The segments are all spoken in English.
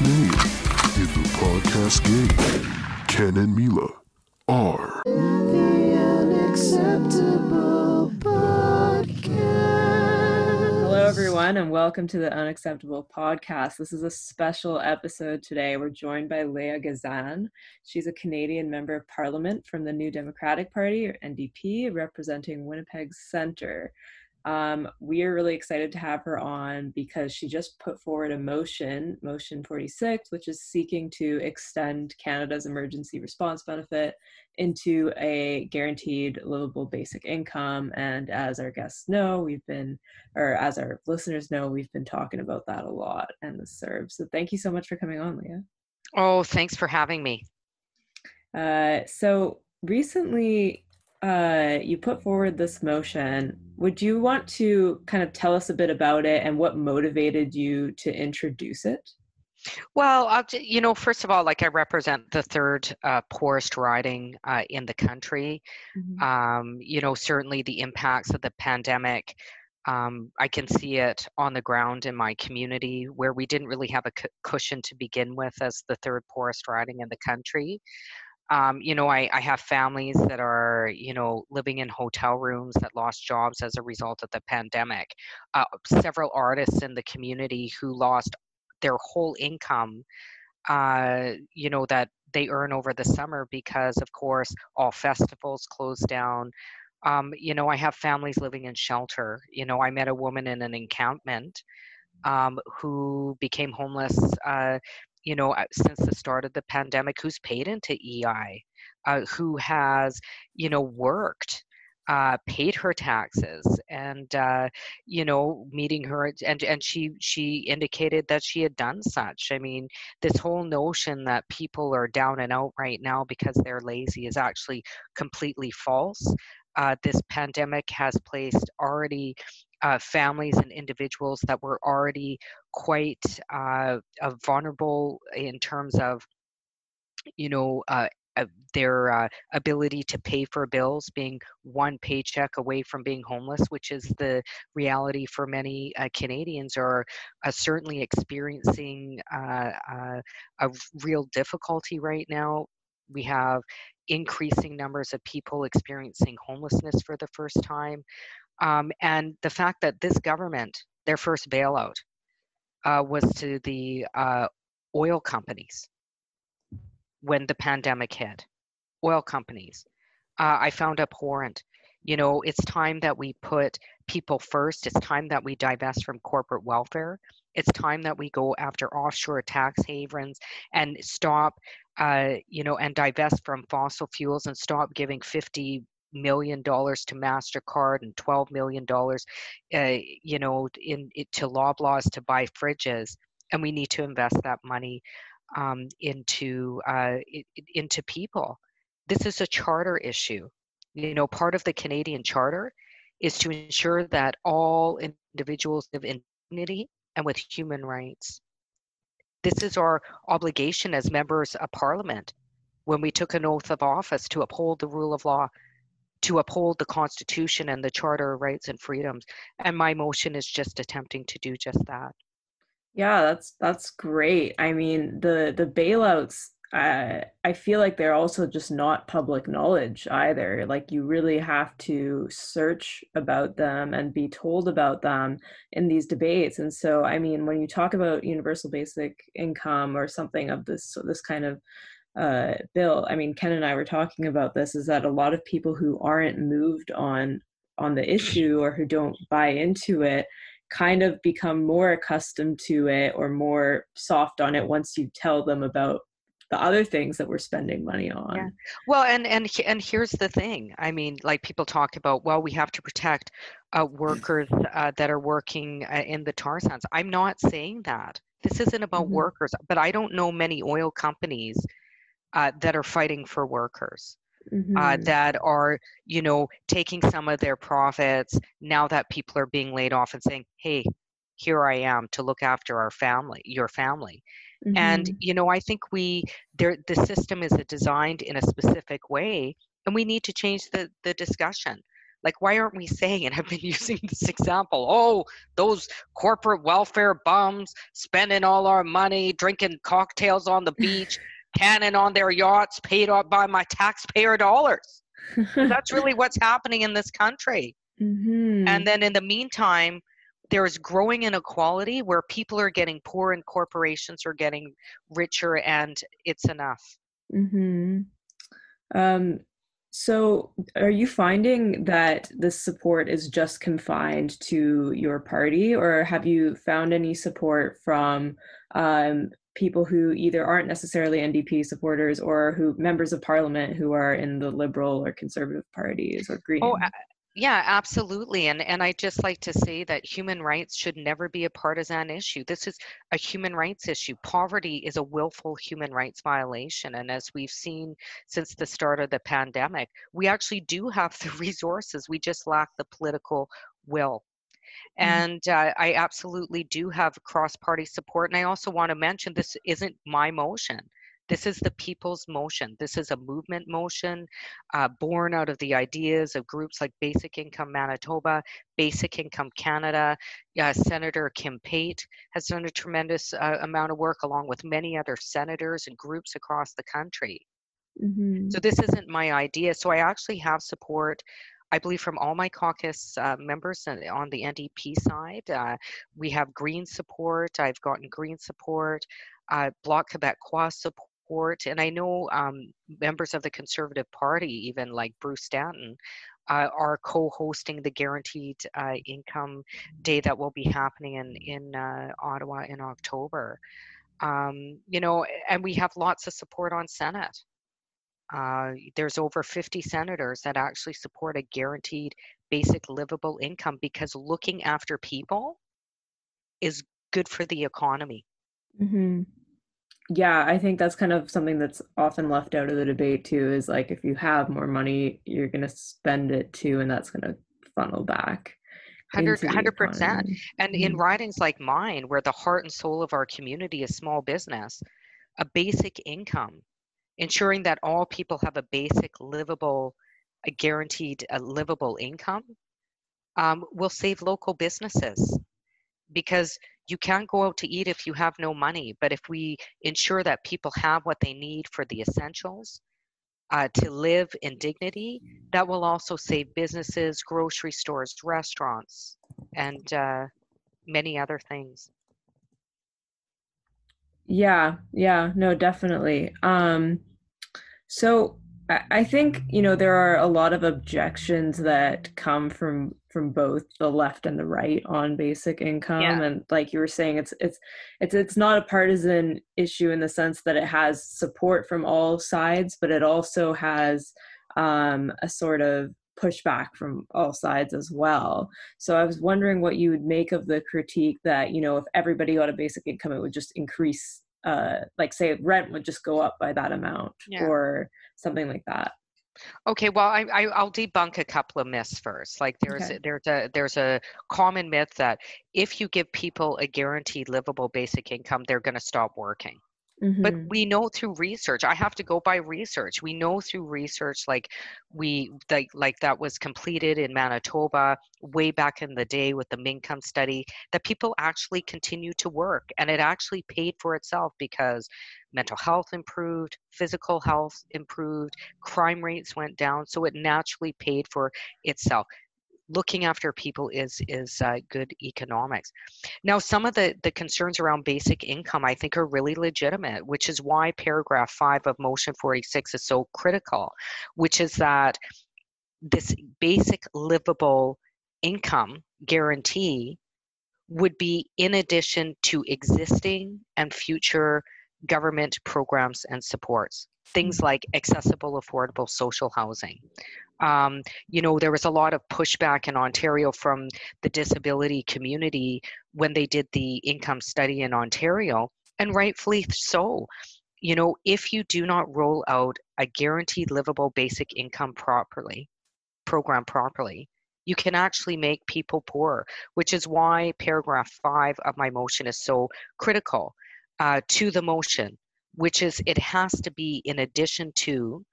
listening in the podcast game. Ken and Mila are the Unacceptable Podcast. Hello, everyone, and welcome to the Unacceptable Podcast. This is a special episode today. We're joined by Leah Gazan. She's a Canadian member of Parliament from the New Democratic Party, or NDP, representing Winnipeg's Centre. We are really excited to have her on because she just put forward a motion, Motion 46, which is seeking to extend Canada's emergency response benefit into a guaranteed livable basic income. And as our guests know, as our listeners know, we've been talking about that a lot and the CERB. So thank you so much for coming on, Leah. Oh, thanks for having me. So recently, you put forward this motion. Would you want to kind of tell us a bit about it and what motivated you to introduce it? Well, first of all, like, I represent the third poorest riding in the country. Mm-hmm. Certainly the impacts of the pandemic, I can see it on the ground in my community where we didn't really have a cushion to begin with as the third poorest riding in the country. I have families that are, living in hotel rooms that lost jobs as a result of the pandemic. Several artists in the community who lost their whole income, that they earn over the summer because, of course, all festivals closed down. I have families living in shelter. I met a woman in an encampment who became homeless since the start of the pandemic, who's paid into EI, who has, worked, paid her taxes, and, meeting her, and she indicated that she had done such. I mean, this whole notion that people are down and out right now because they're lazy is actually completely false. This pandemic has placed already families and individuals that were already quite vulnerable in terms of, their ability to pay for bills, being one paycheck away from being homeless, which is the reality for many Canadians are certainly experiencing a real difficulty right now. We have increasing numbers of people experiencing homelessness for the first time. And the fact that this government, their first bailout was to the oil companies when the pandemic hit. Oil companies. I found abhorrent. It's time that we put people first. It's time that we divest from corporate welfare. It's time that we go after offshore tax havens and stop, and divest from fossil fuels and stop giving $50 million to MasterCard and $12 million, to Loblaws to buy fridges. And we need to invest that money into people. This is a charter issue. Part of the Canadian Charter is to ensure that all individuals live in dignity and with human rights. This is our obligation as members of Parliament when we took an oath of office to uphold the rule of law, to uphold the Constitution and the Charter of Rights and Freedoms. And my motion is just attempting to do just that. Yeah, that's great. I mean, the bailouts, I feel like they're also just not public knowledge either. Like, you really have to search about them and be told about them in these debates. And so, I mean, when you talk about universal basic income or something of this kind of bill, I mean, Ken and I were talking about this, is that a lot of people who aren't moved on the issue or who don't buy into it kind of become more accustomed to it or more soft on it once you tell them about the other things that we're spending money on. Yeah. Well, and here's the thing. I mean, like, people talk about, well, we have to protect workers that are working in the tar sands. I'm not saying that. This isn't about mm-hmm. workers, but I don't know many oil companies that are fighting for workers, mm-hmm. That are, taking some of their profits now that people are being laid off and saying, hey, here I am to look after your family. Mm-hmm. And, I think the system is designed in a specific way, and we need to change the discussion. Like, why aren't we saying, and I've been using this example, oh, those corporate welfare bums spending all our money, drinking cocktails on the beach, tanning on their yachts, paid off by my taxpayer dollars. That's really what's happening in this country. Mm-hmm. And then in the meantime, there is growing inequality where people are getting poor and corporations are getting richer, and it's enough. Mm-hmm. So are you finding that this support is just confined to your party, or have you found any support from people who either aren't necessarily NDP supporters or who members of parliament who are in the Liberal or Conservative parties or Green? Oh, yeah, absolutely. And I just like to say that human rights should never be a partisan issue. This is a human rights issue. Poverty is a willful human rights violation. And as we've seen since the start of the pandemic, we actually do have the resources. We just lack the political will. And I absolutely do have cross-party support. And I also want to mention this isn't my motion. This is the people's motion. This is a movement motion born out of the ideas of groups like Basic Income Manitoba, Basic Income Canada. Senator Kim Pate has done a tremendous amount of work, along with many other senators and groups across the country. Mm-hmm. So this isn't my idea. So I actually have support, I believe, from all my caucus members on the NDP side. We have Green support. I've gotten Green support, Bloc Québécois support. And I know members of the Conservative Party, even like Bruce Stanton, are co-hosting the Guaranteed Income Day that will be happening in Ottawa in October. You know, and we have lots of support on Senate. There's over 50 senators that actually support a guaranteed basic livable income, because looking after people is good for the economy. Mm-hmm. Yeah, I think that's kind of something that's often left out of the debate too, is like, if you have more money, you're going to spend it too, and that's going to funnel back. 100%. And in ridings like mine, where the heart and soul of our community is small business, a basic income, ensuring that all people have a basic livable, a guaranteed livable income, will save local businesses. Because you can't go out to eat if you have no money, but if we ensure that people have what they need for the essentials to live in dignity, that will also save businesses, grocery stores, restaurants, and many other things. Yeah, no, definitely. So I think, you know, there are a lot of objections that come from both the left and the right on basic income. Yeah. And like you were saying, it's not a partisan issue in the sense that it has support from all sides, but it also has a sort of pushback from all sides as well. So I was wondering what you would make of the critique that, you know, if everybody got a basic income, it would just increase, like say rent would just go up by that amount. Yeah. Or something like that. Okay, well, I'll debunk a couple of myths first. Like there's a common myth that if you give people a guaranteed livable basic income, they're going to stop working. Mm-hmm. But we know through research, I have to go by research. We know through research, like that was completed in Manitoba way back in the day with the Minkum study, that people actually continue to work, and it actually paid for itself because mental health improved, physical health improved, crime rates went down, so it naturally paid for itself. Looking after people is good economics. Now, some of the concerns around basic income, I think, are really legitimate, which is why paragraph 5 of Motion 46 is so critical, which is that this basic livable income guarantee would be in addition to existing and future government programs and supports, things like accessible, affordable social housing. You know, there was a lot of pushback in Ontario from the disability community when they did the income study in Ontario, and rightfully so. You know, if you do not roll out a guaranteed livable basic income program properly, you can actually make people poorer, which is why paragraph 5 of my motion is so critical to the motion, which is it has to be in addition to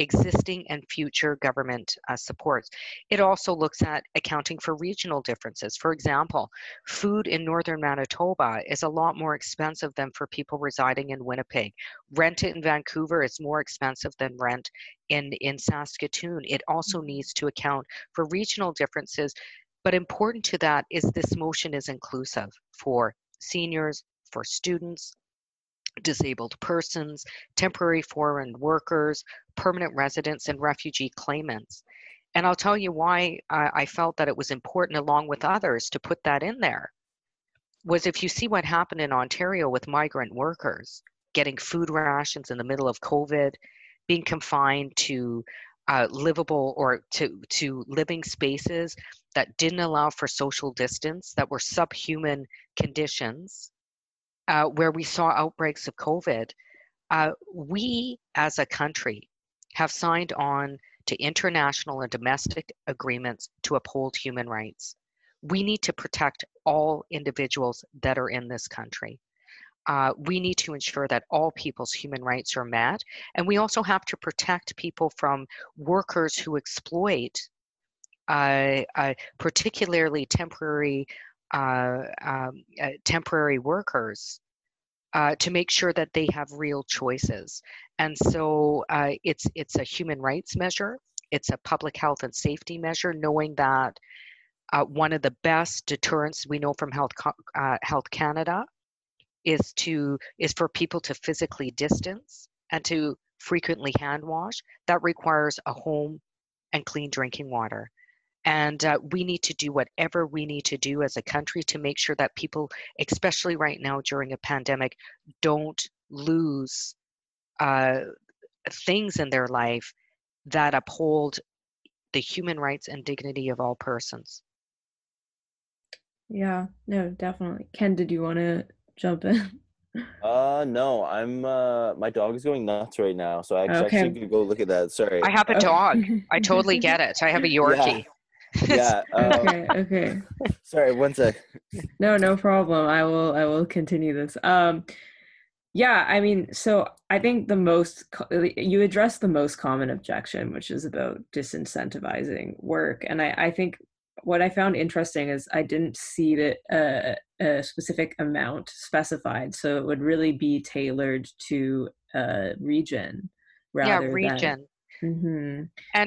existing and future government supports. It also looks at accounting for regional differences. For example, food in northern Manitoba is a lot more expensive than for people residing in Winnipeg. Rent in Vancouver is more expensive than rent in Saskatoon. It also needs to account for regional differences, but important to that is this motion is inclusive for seniors, for students, disabled persons, temporary foreign workers, permanent residents, and refugee claimants. And I'll tell you why I felt that it was important, along with others, to put that in there, was if you see what happened in Ontario with migrant workers, getting food rations in the middle of COVID, being confined to livable or to living spaces that didn't allow for social distance, that were subhuman conditions, where we saw outbreaks of COVID, we as a country have signed on to international and domestic agreements to uphold human rights. We need to protect all individuals that are in this country. We need to ensure that all people's human rights are met. And we also have to protect people from workers who exploit particularly temporary workers to make sure that they have real choices. And so it's a human rights measure. It's a public health and safety measure, knowing that one of the best deterrents we know from Health Canada is for people to physically distance and to frequently hand wash. That requires a home and clean drinking water. And we need to do whatever we need to do as a country to make sure that people, especially right now during a pandemic, don't lose things in their life that uphold the human rights and dignity of all persons. Yeah, no, definitely. Ken, did you want to jump in? No, I'm my dog is going nuts right now, so I actually could go look at that. Sorry, I have a dog. I totally get it. I have a Yorkie. Yeah. Okay. Sorry, one sec. No problem. I will continue this. Yeah, I mean, so I think you addressed the most common objection, which is about disincentivizing work, and I think what I found interesting is I didn't see that a specific amount specified, so it would really be tailored to a region rather region. Than mm-hmm.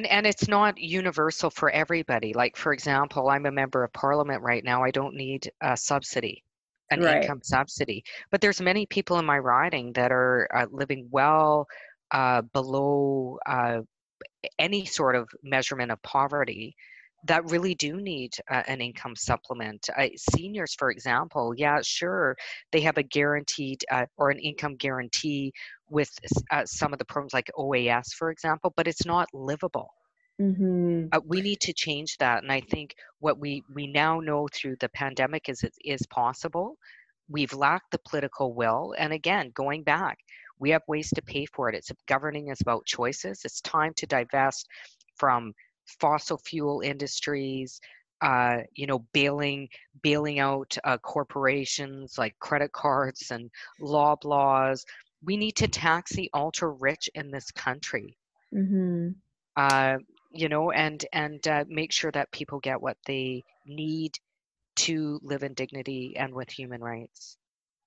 And it's not universal for everybody. Like, for example, I'm a member of parliament right now. I don't need a subsidy, an income subsidy, but there's many people in my riding that are living well below any sort of measurement of poverty that really do need an income supplement. Seniors, for example, yeah, sure, they have a guaranteed or an income guarantee with some of the programs like OAS, for example, but it's not livable. Mm-hmm. We need to change that. And I think what we now know through the pandemic is it is possible. We've lacked the political will. And again, going back, we have ways to pay for it. It's governing is about choices. It's time to divest from fossil fuel industries, bailing out corporations like credit cards and Loblaws. We need to tax the ultra rich in this country, mm-hmm. and make sure that people get what they need to live in dignity and with human rights.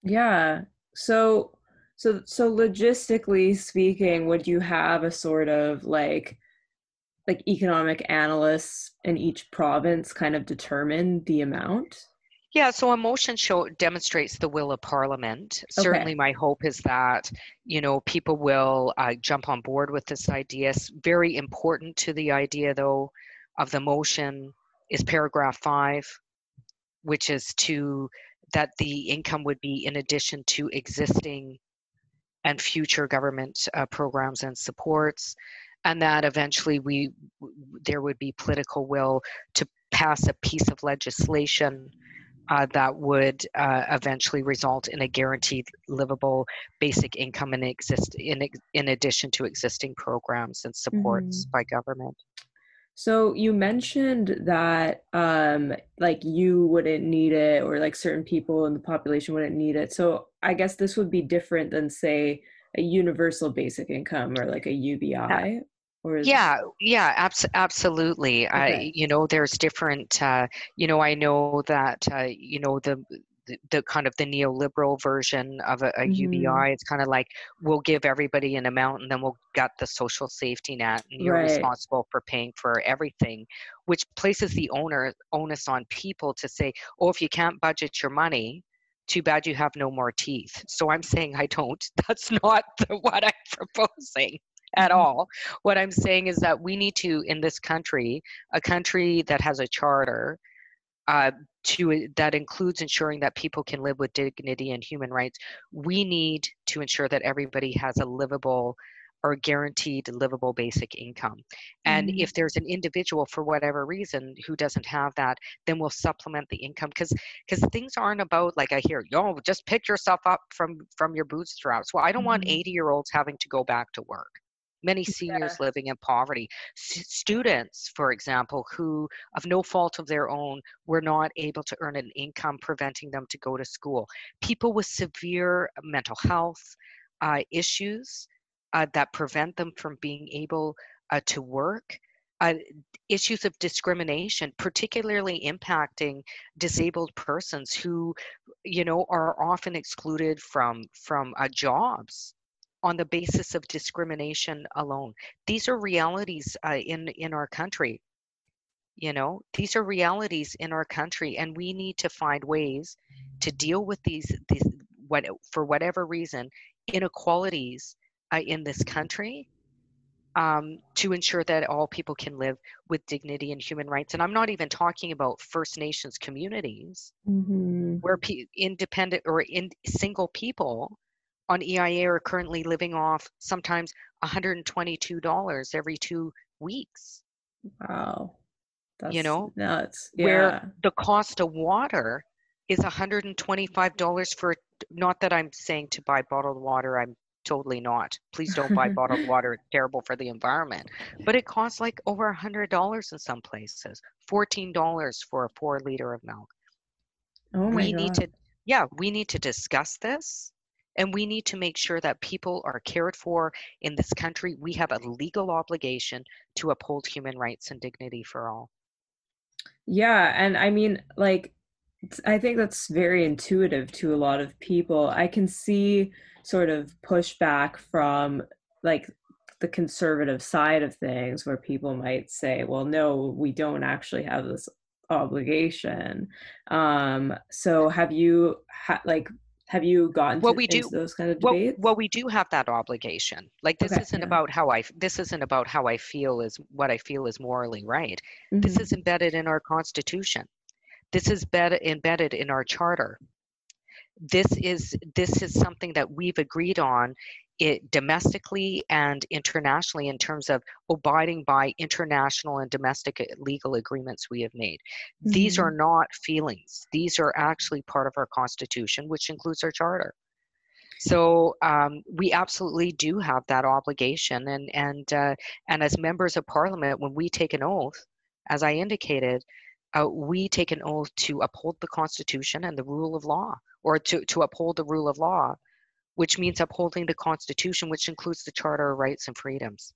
Yeah. So logistically speaking, would you have a sort of like economic analysts in each province kind of determine the amount? Yeah, so a motion demonstrates the will of parliament. Okay. Certainly my hope is that, people will jump on board with this idea. It's very important to the idea, though, of the motion is paragraph 5, which is that the income would be in addition to existing and future government programs and supports. And that eventually there would be political will to pass a piece of legislation that would eventually result in a guaranteed livable basic income and in addition to existing programs and supports mm-hmm. by government. So you mentioned that you wouldn't need it, or certain people in the population wouldn't need it. So I guess this would be different than, say, a universal basic income or a UBI. Or is absolutely. Okay. There's different, I know that, the kind of the neoliberal version of a UBI, it's kind of like, we'll give everybody an amount and then we'll gut the social safety net and you're responsible for paying for everything, which places the onus on people to say, oh, if you can't budget your money, too bad you have no more teeth. So I'm saying I don't. That's not what I'm proposing at all. What I'm saying is that we need to, in this country, a country that has a charter, that includes ensuring that people can live with dignity and human rights. We need to ensure that everybody has a livable or guaranteed livable basic income. And if there's an individual for whatever reason who doesn't have that, then we'll supplement the income, because things aren't about, like I hear, yo, just pick yourself up from your bootstraps. Well, I don't want 80-year-olds having to go back to work. Many seniors living in poverty, students, for example, who of no fault of their own were not able to earn an income, preventing them to go to school, people with severe mental health issues that prevent them from being able to work, issues of discrimination, particularly impacting disabled persons who, are often excluded from jobs on the basis of discrimination alone. These are realities in our country. These are realities in our country, and we need to find ways to deal with these for whatever reason, inequalities in this country, to ensure that all people can live with dignity and human rights. And I'm not even talking about First Nations communities where independent or single people on EIA are currently living off sometimes $122 every 2 weeks. Wow. That's nuts. Yeah. Where the cost of water is $125 for, not that I'm saying to buy bottled water, I'm totally not. Please don't buy bottled water, it's terrible for the environment. But it costs like over $100 in some places, $14 for a 4 liter of milk. Oh my God. We need to discuss this. And we need to make sure that people are cared for in this country. We have a legal obligation to uphold human rights and dignity for all. Yeah. And I mean, I think that's very intuitive to a lot of people. I can see sort of pushback from the conservative side of things where people might say, well, no, we don't actually have this obligation. So have you gotten into those kind of debates? Well, we do have that obligation. This isn't about how I feel is what I feel is morally right. This is embedded in our Constitution. This is embedded in our charter. This is something that we've agreed on domestically and internationally in terms of abiding by international and domestic legal agreements we have made. These are not feelings. These are actually part of our Constitution, which includes our charter. So we absolutely do have that obligation. And as members of Parliament, when we take an oath, as I indicated, we take an oath to uphold the Constitution and the rule of law, or to uphold the rule of law, which means upholding the Constitution, which includes the Charter of Rights and Freedoms.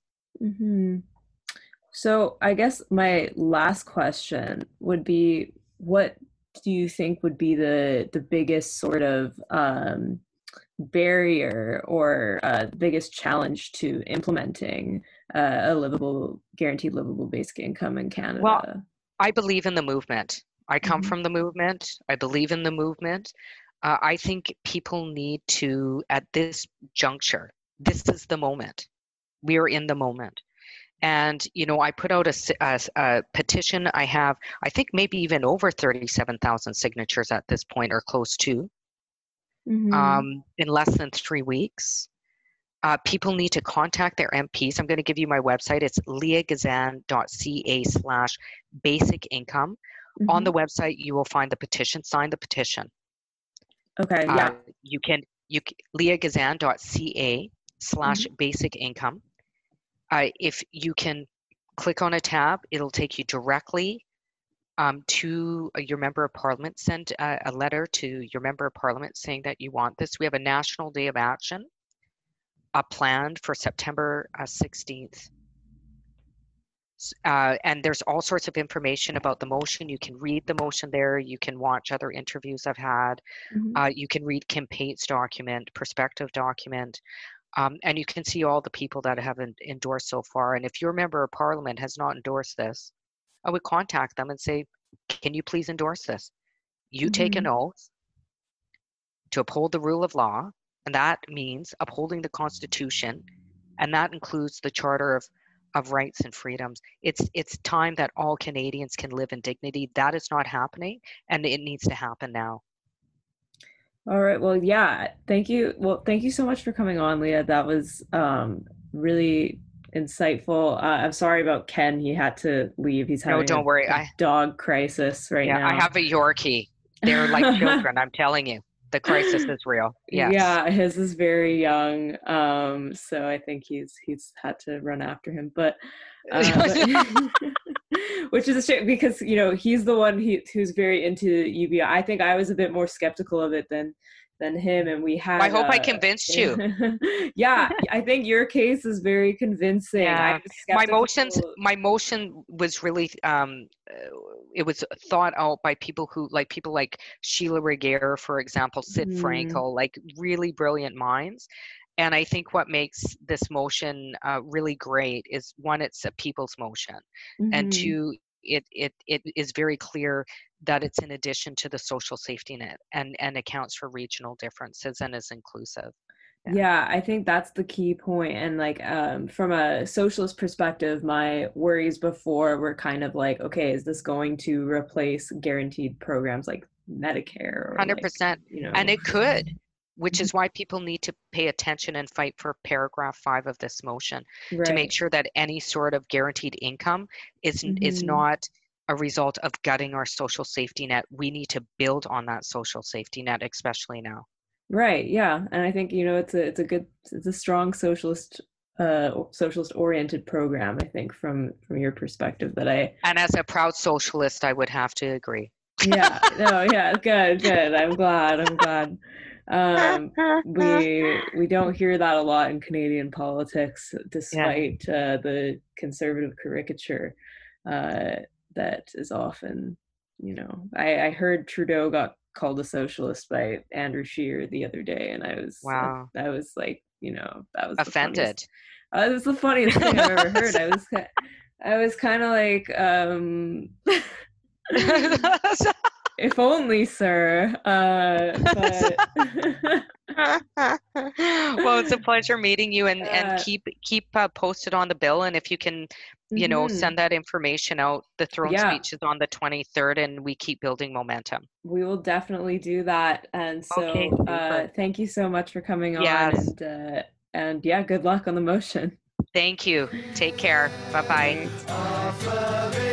So I guess my last question would be, what do you think would be the biggest sort of barrier or biggest challenge to implementing a guaranteed livable basic income in Canada? Well, I believe in the movement. I come from the movement. I believe in the movement. I think people need to, at this juncture, this is the moment. We are in the moment. And, I put out a petition. I have, I think, maybe even over 37,000 signatures at this point, or close to, in less than 3 weeks. People need to contact their MPs. I'm going to give you my website. It's leahgazan.ca/basic-income. On the website, you will find the petition. Sign the petition. Okay. Yeah. leahgazan.ca/basic-income. If you can click on a tab, it'll take you directly to your member of Parliament. Send a letter to your member of Parliament saying that you want this. We have a national day of action planned for September 16th. And there's all sorts of information about the motion. You can read the motion there. You can watch other interviews I've had. Mm-hmm. You can read Kim Pate's document, perspective document. And you can see all the people that have endorsed so far. And if your member of parliament has not endorsed this, I would contact them and say, can you please endorse this? You mm-hmm. take an oath to uphold the rule of law. And that means upholding the Constitution. And that includes the Charter of rights and freedoms. It's time that all Canadians can live in dignity. That is not happening, and it needs to happen now. All right. Well, yeah. Thank you. Well, thank you so much for coming on, Leah. That was really insightful. I'm sorry about Ken. He had to leave. He's having a dog crisis right now. I have a Yorkie. They're like children. I'm telling you. The crisis is real. Yes. Yeah, his is very young, so I think he's had to run after him, but which is a shame because he's the one who's very into UBI. I think I was a bit more skeptical of it than him, and we had. Well, I hope I convinced you. Yeah, I think your case is very convincing. Yeah. My motion was really it was thought out by people like Sheila Regier, for example, Sid Frankel, like really brilliant minds. And I think what makes this motion really great is, one, it's a people's motion, and two, it is very clear that it's in addition to the social safety net and accounts for regional differences and is inclusive. Yeah, I think that's the key point. And from a socialist perspective, my worries before were kind of like, okay, is this going to replace guaranteed programs like Medicare? 100%. And it could, which is why people need to pay attention and fight for paragraph 5 of this motion to make sure that any sort of guaranteed income is not a result of gutting our social safety net. We need to build on that social safety net, especially now. Right. Yeah. And I think, it's a strong socialist oriented program, I think, from your perspective and as a proud socialist, I would have to agree. Yeah. No, yeah. Good. I'm glad. We don't hear that a lot in Canadian politics, despite the conservative caricature that is often, I heard Trudeau got called a socialist by Andrew Scheer the other day, and I was I was like, that was offended. It was the funniest thing I've ever heard. I was kind of like, if only, sir. Well, it's a pleasure meeting you, and keep posted on the bill, and if you can, send that information out. The throne speech is on the 23rd, and we keep building momentum. We will definitely do that, and so thank you so much for coming on, and good luck on the motion. Thank you. Take care. Bye bye.